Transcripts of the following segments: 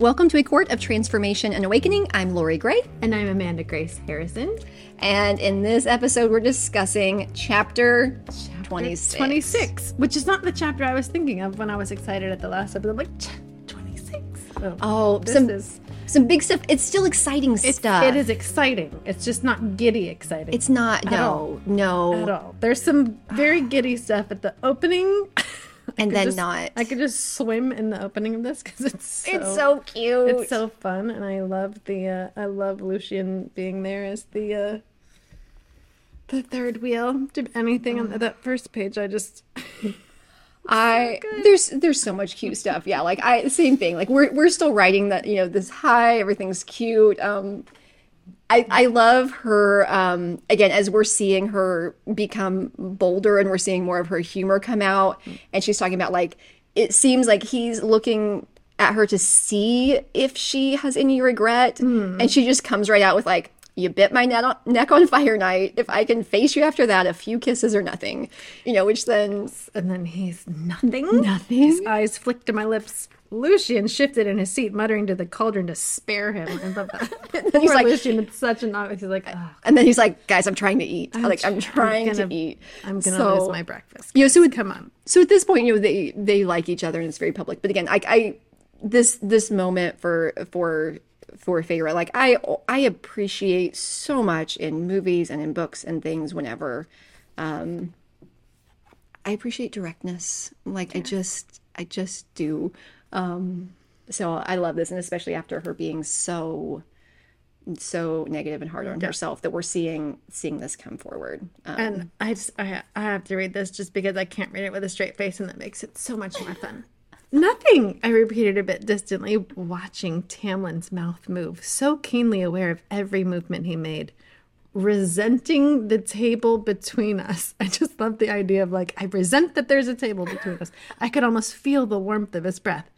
Welcome to A Court of Transformation and Awakening. I'm Lori Gray. And I'm Amanda Grace Harrison. And in this episode, we're discussing chapter 26. Which is not the chapter I was thinking of when I was excited at the last episode. I'm like, 26? Some big stuff. It's still exciting stuff. It is exciting. It's just not giddy exciting. It's not. No. At all. There's some very giddy stuff at the opening. I could just swim in the opening of this because it's so cute. It's so fun, and I love I love Lucien being there as the third wheel to anything on that first page. There's so much cute stuff. Yeah, like same thing. Like we're still writing that, you know, this high, everything's cute. I love her, again, as we're seeing her become bolder and we're seeing more of her humor come out. And she's talking about, like, it seems like he's looking at her to see if she has any regret. Mm. And she just comes right out with, like, you bit my neck on fire night. If I can face you after that, a few kisses or nothing. You know, which then... And then he's nothing. Nothing. His eyes flicked to my lips. Lucien shifted in his seat, muttering to the cauldron to spare him. And he's like, Lucien, it's such an obvious. He's like, ugh. And then he's like, guys, I'm trying to eat. I'm trying to eat. I'm going to lose my breakfast. You know, so come on. So at this point, you know, they like each other and it's very public. But again, this moment for Feyre, like I appreciate so much in movies and in books and things whenever, I appreciate directness. Like, yeah. I just do. So I love this, and especially after her being so negative and hard on herself, that we're seeing this come forward. And I have to read this just because I can't read it with a straight face, and that makes it so much more fun. Nothing, I repeated a bit distantly, watching Tamlin's mouth move, so keenly aware of every movement he made, resenting the table between us. I just love the idea of, like, I resent that there's a table between us. I could almost feel the warmth of his breath.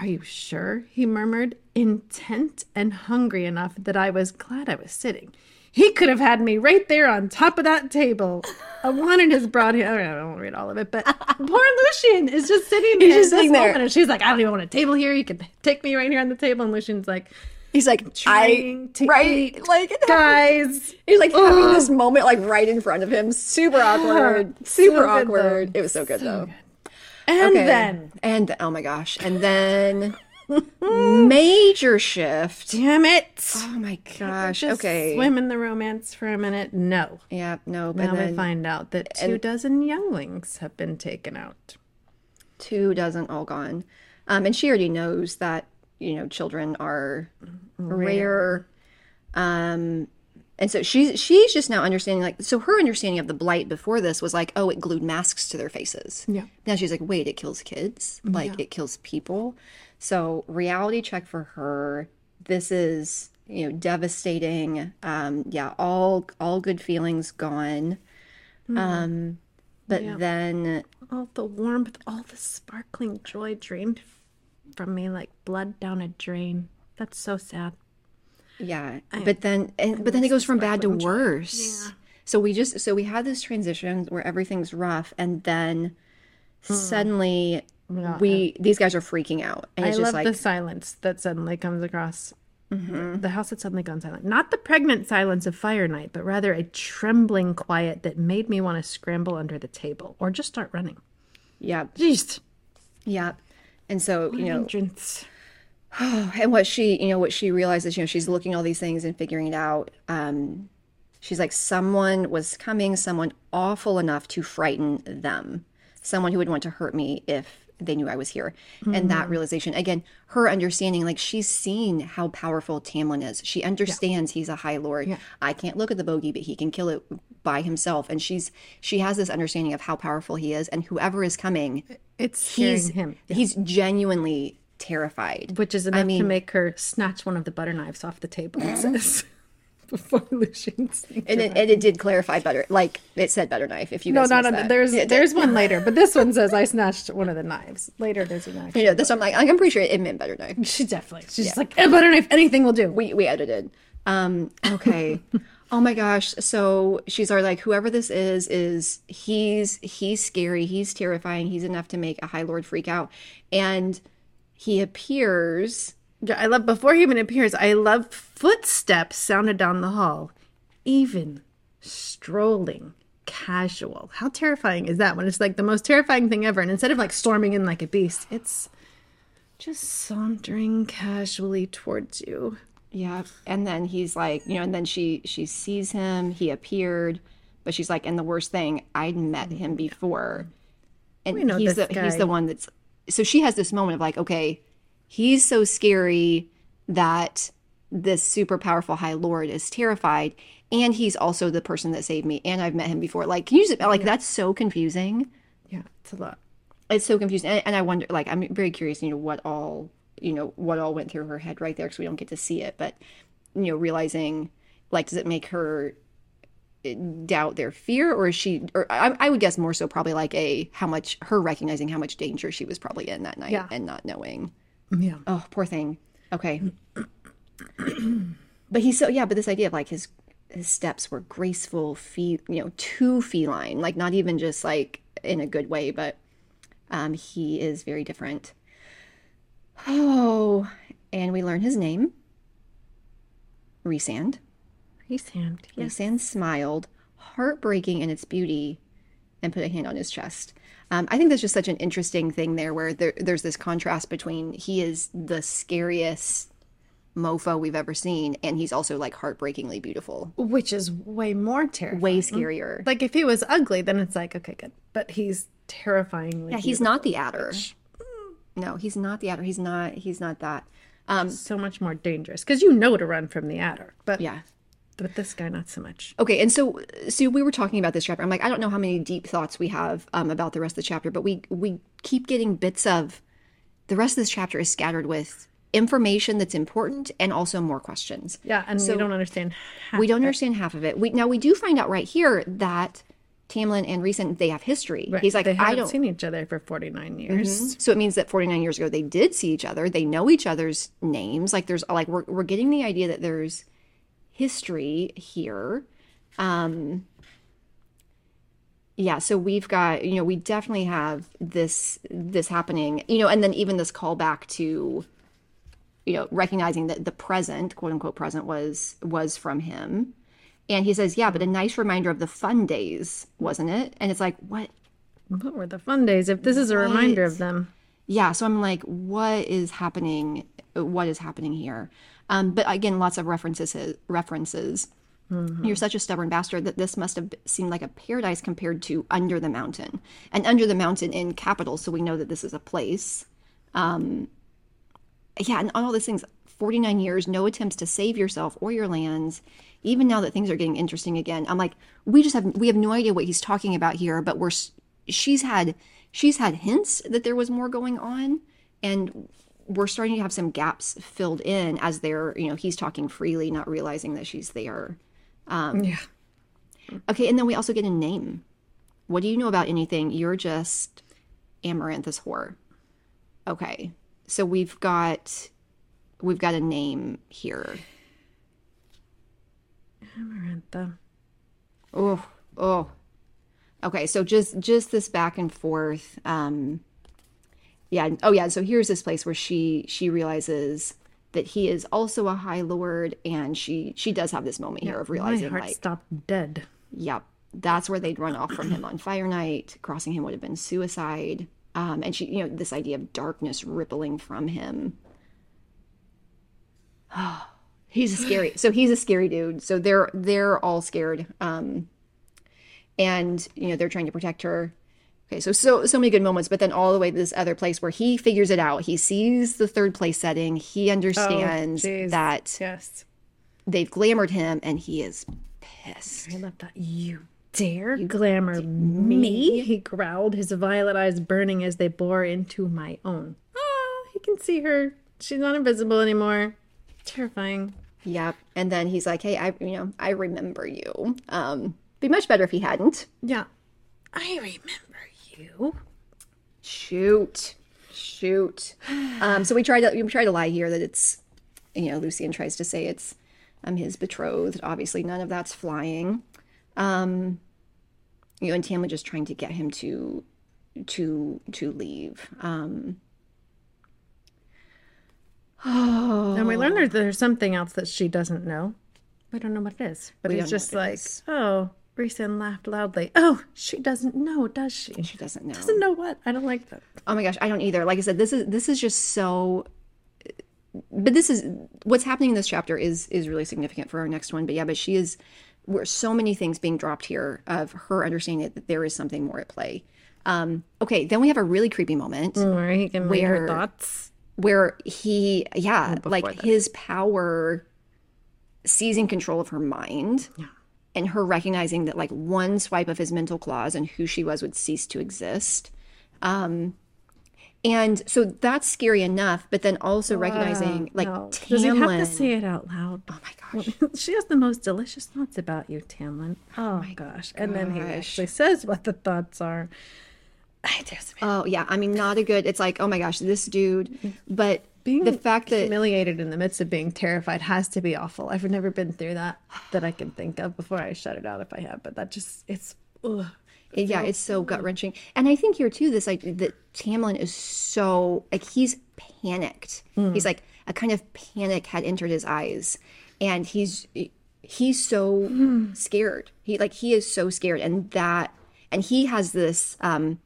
Are you sure? He murmured, intent and hungry enough that I was glad I was sitting. He could have had me right there on top of that table. I wanted his broad hand. I won't read all of it, but poor Lucien is just sitting there. He's just sitting there. And she's like, I don't even want a table here. You can take me right here on the table. And Lucian's like, having this moment, like, right in front of him. Super awkward. It was so good, though. And then, oh my gosh. And then, major shift. Damn it. Oh my gosh. Just swim in the romance for a minute. No. Yeah, no. But now we find out that 2 dozen younglings have been taken out. 2 dozen all gone. And she already knows that, you know, children are rare. And so she's just now understanding, like, so her understanding of the blight before this was like, oh, it glued masks to their faces. Yeah. Now she's like, wait, it kills kids. Like, it kills people. So reality check for her. This is, you know, devastating. All good feelings gone. Mm. Then all the warmth, all the sparkling joy drained from me like blood down a drain. That's so sad. Yeah, but then it goes from bad to worse. Yeah. So we had this transition where everything's rough, and then suddenly these guys are freaking out. And I love like, the silence that suddenly comes across the house had suddenly gone silent. Not the pregnant silence of fire night, but rather a trembling quiet that made me want to scramble under the table or just start running. Yeah, jeez. Yeah, and so what, you know. Entrance. And what she realizes, you know, she's looking at all these things and figuring it out. She's like, someone was coming, someone awful enough to frighten them, someone who would want to hurt me if they knew I was here. Mm-hmm. And that realization, again, her understanding, like, she's seen how powerful Tamlin is. She understands he's a high lord. Yeah. I can't look at the bogey, but he can kill it by himself. And she has this understanding of how powerful he is, and whoever is coming, he's scaring him. Yeah. He's genuinely terrified, which is enough to make her snatch one of the butter knives off the table. It says before Lucian's, and it did clarify butter. Like, it said butter knife. If you guys there's one later, but this one says I snatched one of the knives. Later, there's a knife. You know, this one, I'm pretty sure it meant butter knife. She's like, a butter knife, anything will do. We edited. Okay. Oh my gosh. So she's already like, whoever this is he's scary, he's terrifying, he's enough to make a high lord freak out, and he appears I love, before he even appears, I love footsteps sounded down the hall. Even strolling, casual. How terrifying is that when it's like the most terrifying thing ever? And instead of like storming in like a beast, it's just sauntering casually towards you. Yeah. And then he's like, you know, and then she sees him. He appeared. But she's like, and the worst thing, I'd met him before. And he's the one that's... So she has this moment of like, okay, he's so scary that this super powerful High Lord is terrified. And he's also the person that saved me. And I've met him before. Like, can you just... Like, that's so confusing. Yeah, it's a lot. It's so confusing. And I wonder, like, I'm very curious, you know, what all went through her head right there, because we don't get to see it. But, you know, realizing, like, does it make her doubt their fear, or is she, or I would guess more so probably like recognizing how much danger she was probably in that night and not knowing. Yeah. Oh, poor thing. Okay. But he's so, but this idea of like his steps were graceful, too feline, like not even just like in a good way, but he is very different. Oh, and we learn his name. Rhysand. Rhysand, yes. Rhysand smiled, heartbreaking in its beauty, and put a hand on his chest. I think that's just such an interesting thing there, where there's this contrast between he is the scariest mofo we've ever seen, and he's also like heartbreakingly beautiful, which is way more terrifying, way scarier. Like if he was ugly, then it's like okay, good, but he's terrifyingly. Yeah, he's not the adder. No, he's not the adder. He's not that. So much more dangerous because you know to run from the adder, but yeah. But this guy, not so much. Okay, and so Sue, we were talking about this chapter. I'm like, I don't know how many deep thoughts we have about the rest of the chapter, but we keep getting bits of the rest of this chapter is scattered with information that's important and also more questions. Yeah, and so we don't understand half of it. We do find out right here that Tamlin and Rhysand, they have history. Right. He's like, they haven't seen each other for 49 years. Mm-hmm. So it means that 49 years ago they did see each other. They know each other's names. Like there's like we're getting the idea that there's history here. So we've got, you know, we definitely have this happening, you know, and then even this callback to, you know, recognizing that the present, quote unquote present, was from him. And he says, yeah, but a nice reminder of the fun days, wasn't it? And it's like, what were the fun days if this is a reminder of them? Yeah, so I'm like, what is happening here? But again, lots of references. Mm-hmm. You're such a stubborn bastard that this must have seemed like a paradise compared to Under the Mountain. And Under the Mountain in capital, so we know that this is a place. And on all these things, 49 years, no attempts to save yourself or your lands. Even now that things are getting interesting again, I'm like, we have no idea what he's talking about here, but she's had hints that there was more going on, and we're starting to have some gaps filled in as they're, you know, he's talking freely, not realizing that she's there. Okay, and then we also get a name. What do you know about anything? You're just Amarantha's whore. Okay, so we've got a name here. Amarantha. Oh. Okay, so just this back and forth. So here's this place where she realizes that he is also a High Lord, and she does have this moment here of realizing my heart stopped dead. Yep. That's where they'd run off from him on Fire Night. Crossing him would have been suicide. And she, you know, this idea of darkness rippling from him. Oh, he's a scary dude. So they're all scared. And, you know, they're trying to protect her. Okay, so many good moments, but then all the way to this other place where he figures it out. He sees the third place setting. He understands they've glamored him, and he is pissed. I love that. You dare glamour me? He growled, his violet eyes burning as they bore into my own. Oh, he can see her. She's not invisible anymore. Terrifying. Yep. And then he's like, hey, I remember you. Be much better if he hadn't. Yeah. I remember you. Shoot. So we try to lie here that it's, you know, Lucien tries to say it's his betrothed. Obviously, none of that's flying. You know, and Tamlin just trying to get him to leave. Oh. And we learned there's something else that she doesn't know. We don't know what it is. But it's just like, oh, Rhysand laughed loudly. Oh, she doesn't know, does she? She doesn't know. Doesn't know what? I don't like that. Oh my gosh, I don't either. Like I said, this is just so... But this is... What's happening in this chapter is really significant for our next one. But yeah, but she is... Where so many things being dropped here of her understanding that there is something more at play. Okay, then we have a really creepy moment. Where he can read her thoughts. Where he, yeah, like that. His power seizing control of her mind, yeah. And her recognizing that like one swipe of his mental claws and who she was would cease to exist. And so that's scary enough, but then also recognizing, like, no. Tamlin. Does he have to say it out loud? Oh, my gosh. She has the most delicious thoughts about you, Tamlin. Oh, my gosh. And then he actually says what the thoughts are. Oh, yeah. I mean, not a good, it's like, oh, my gosh, this dude. But being the fact that humiliated in the midst of being terrified has to be awful. I've never been through that I can think of before I shut it out if I have. But that just, it's, ugh. Yeah, it's so gut-wrenching. And I think here, too, this idea that Tamlin is so, like, he's panicked. Mm. He's like, a kind of panic had entered his eyes. And he's so scared. He is so scared. And he has this kind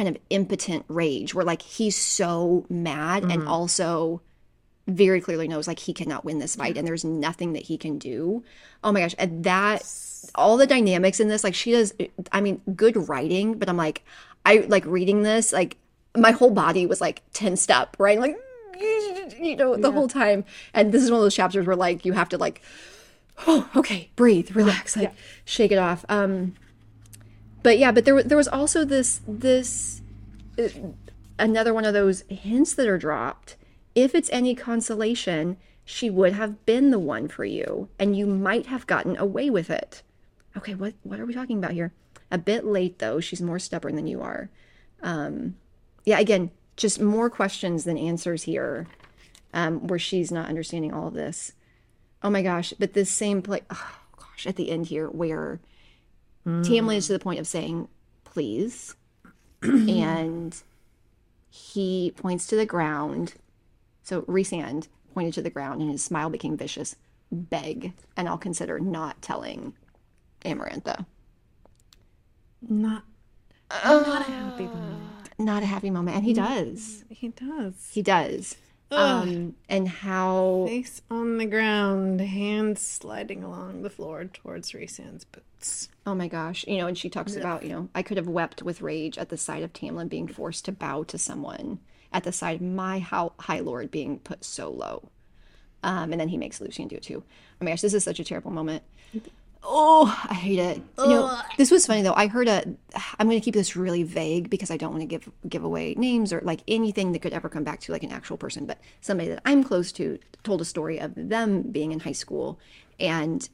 of impotent rage where, like, he's so mad and also very clearly knows, like, he cannot win this fight. And there's nothing that he can do. Oh, my gosh. And that... all the dynamics in this, like, she does, I mean, good writing, but I'm like, reading this, like, my whole body was, like, tensed up, right? Like, you know, the whole time. And this is one of those chapters where, like, you have to, like, oh, okay, breathe, relax, like, shake it off. But, yeah, but there was also this another one of those hints that are dropped. If it's any consolation, she would have been the one for you, and you might have gotten away with it. Okay, what are we talking about here? A bit late, though. She's more stubborn than you are. Yeah, again, just more questions than answers here, where she's not understanding all of this. Oh, my gosh. But this same place, oh, gosh, at the end here, where Tamlin is to the point of saying, please, and he points to the ground. So, Rhysand pointed to the ground, and his smile became vicious. Beg, and I'll consider not telling Amarantha. Not a happy moment. Not a happy moment. And he does. He does. And how... Face on the ground, hands sliding along the floor towards Rhysand's boots. Oh, my gosh. You know, and she talks about, you know, I could have wept with rage at the sight of Tamlin being forced to bow to someone, at the sight of my High Lord being put so low. And then he makes Lucien do it too. Oh my gosh, this is such a terrible moment. Oh, I hate it. Ugh. You know, this was funny though. I heard I'm going to keep this really vague because I don't want to give away names or like anything that could ever come back to like an actual person, but somebody that I'm close to told a story of them being in high school. And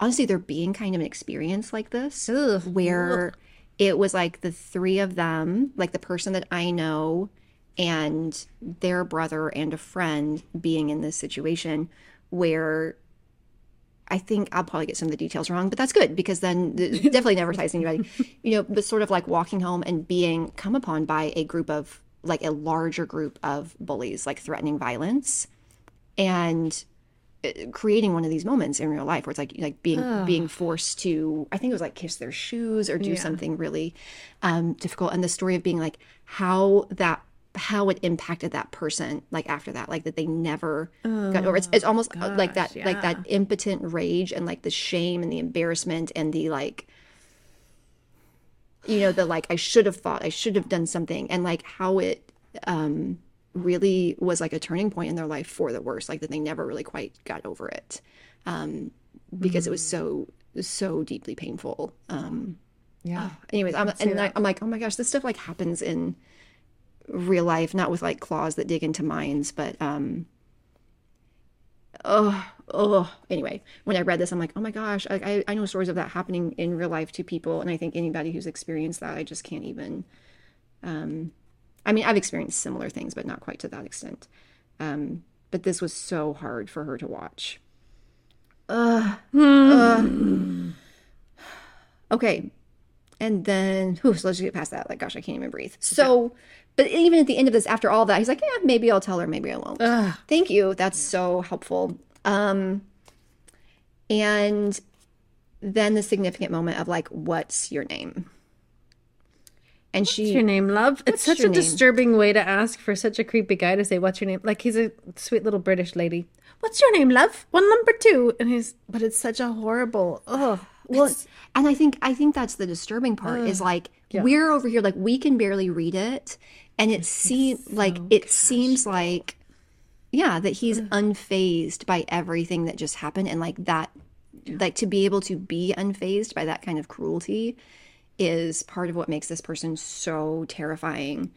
honestly, there being kind of an experience like this where it was like the three of them, like the person that I know, and their brother and a friend being in this situation where I think I'll probably get some of the details wrong, but that's good because then definitely never ties anybody, you know, but sort of like walking home and being come upon by a group of like a larger group of bullies, like threatening violence and creating one of these moments in real life where it's like being forced to, I think it was like kiss their shoes or do something really difficult. And the story of being like how it impacted that person, like after that, like that they never got over. It's almost like that, like that impotent rage and like the shame and the embarrassment and the like, you know, the like I should have fought, I should have done something, and like how it really was like a turning point in their life for the worse, like that they never really quite got over it because it was so deeply painful. Anyways, I'm like, oh my gosh, this stuff like happens in real life, not with like claws that dig into minds, but anyway, when I read this, I'm like, oh my gosh, I know stories of that happening in real life to people, and I think anybody who's experienced that, I just can't even I mean, I've experienced similar things, but not quite to that extent, but this was so hard for her to watch. Okay. And then, so let's just get past that. Like, gosh, I can't even breathe. So, But even at the end of this, after all that, he's like, yeah, maybe I'll tell her, maybe I won't. Ugh. Thank you. That's so helpful. And then the significant moment of like, what's your name? And what's your name, love? It's such a disturbing way to ask for such a creepy guy to say, what's your name? Like, he's a sweet little British lady. What's your name, love? One number two. And he's, but it's such a horrible, ugh. Well, and I think that's the disturbing part is like, yeah. We're over here, like, we can barely read it. And it seems so like, that he's unfazed by everything that just happened. And like that, like to be able to be unfazed by that kind of cruelty is part of what makes this person so terrifying.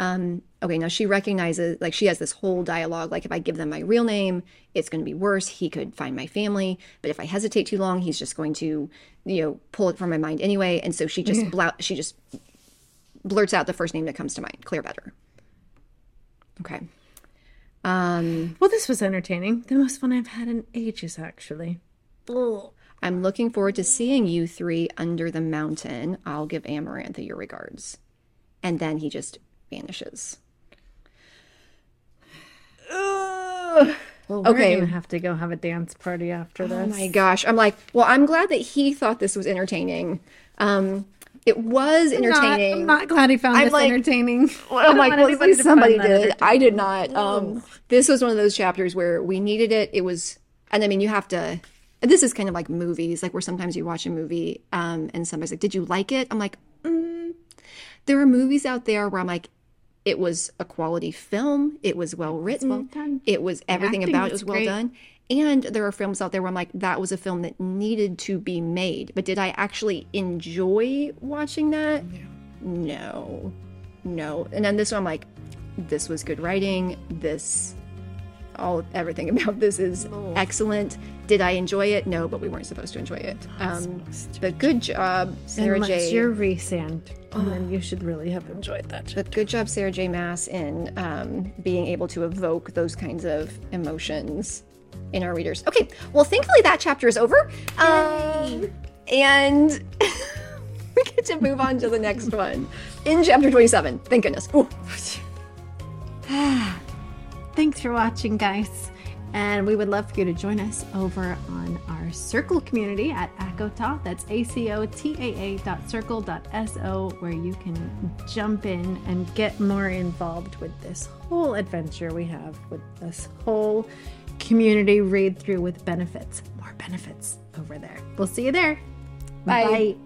Okay, now she recognizes, like, she has this whole dialogue, like, if I give them my real name, it's going to be worse. He could find my family. But if I hesitate too long, he's just going to, you know, pull it from my mind anyway. And so she just blurts out the first name that comes to mind, Claire Better. Okay. Well, this was entertaining. The most fun I've had in ages, actually. Ugh. I'm looking forward to seeing you three under the mountain. I'll give Amarantha your regards. And then he just vanishes. Ugh. Well, we're going to have to go have a dance party after this. Oh, my gosh. I'm like, well, I'm glad that he thought this was entertaining. It was entertaining. I'm not glad he found this entertaining. Well, I'm like, well, at least somebody did. I did not. This was one of those chapters where we needed it. It was, and I mean, you have to... This is kind of like movies, like where sometimes you watch a movie and somebody's like, did you like it? I'm like, there are movies out there where I'm like, it was a quality film. It was well written. Well, it was everything about it was well done. And there are films out there where I'm like, that was a film that needed to be made. But did I actually enjoy watching that? No. And then this one, I'm like, this was good writing. Everything about this is excellent. Did I enjoy it? No, but we weren't supposed to enjoy it. But good job, Sarah J. Unless you're Rhysand, and then you should really have enjoyed that. But good job, Sarah J. Maas, in being able to evoke those kinds of emotions in our readers. Okay, well, thankfully that chapter is over, and we get to move on to the next one in chapter 27. Thank goodness. Thanks for watching, guys, and we would love for you to join us over on our Circle community at ACOTA. That's acotaa.circle.so, where you can jump in and get more involved with this whole adventure we have with this whole community read through with benefits. More benefits over there. We'll see you there. Bye.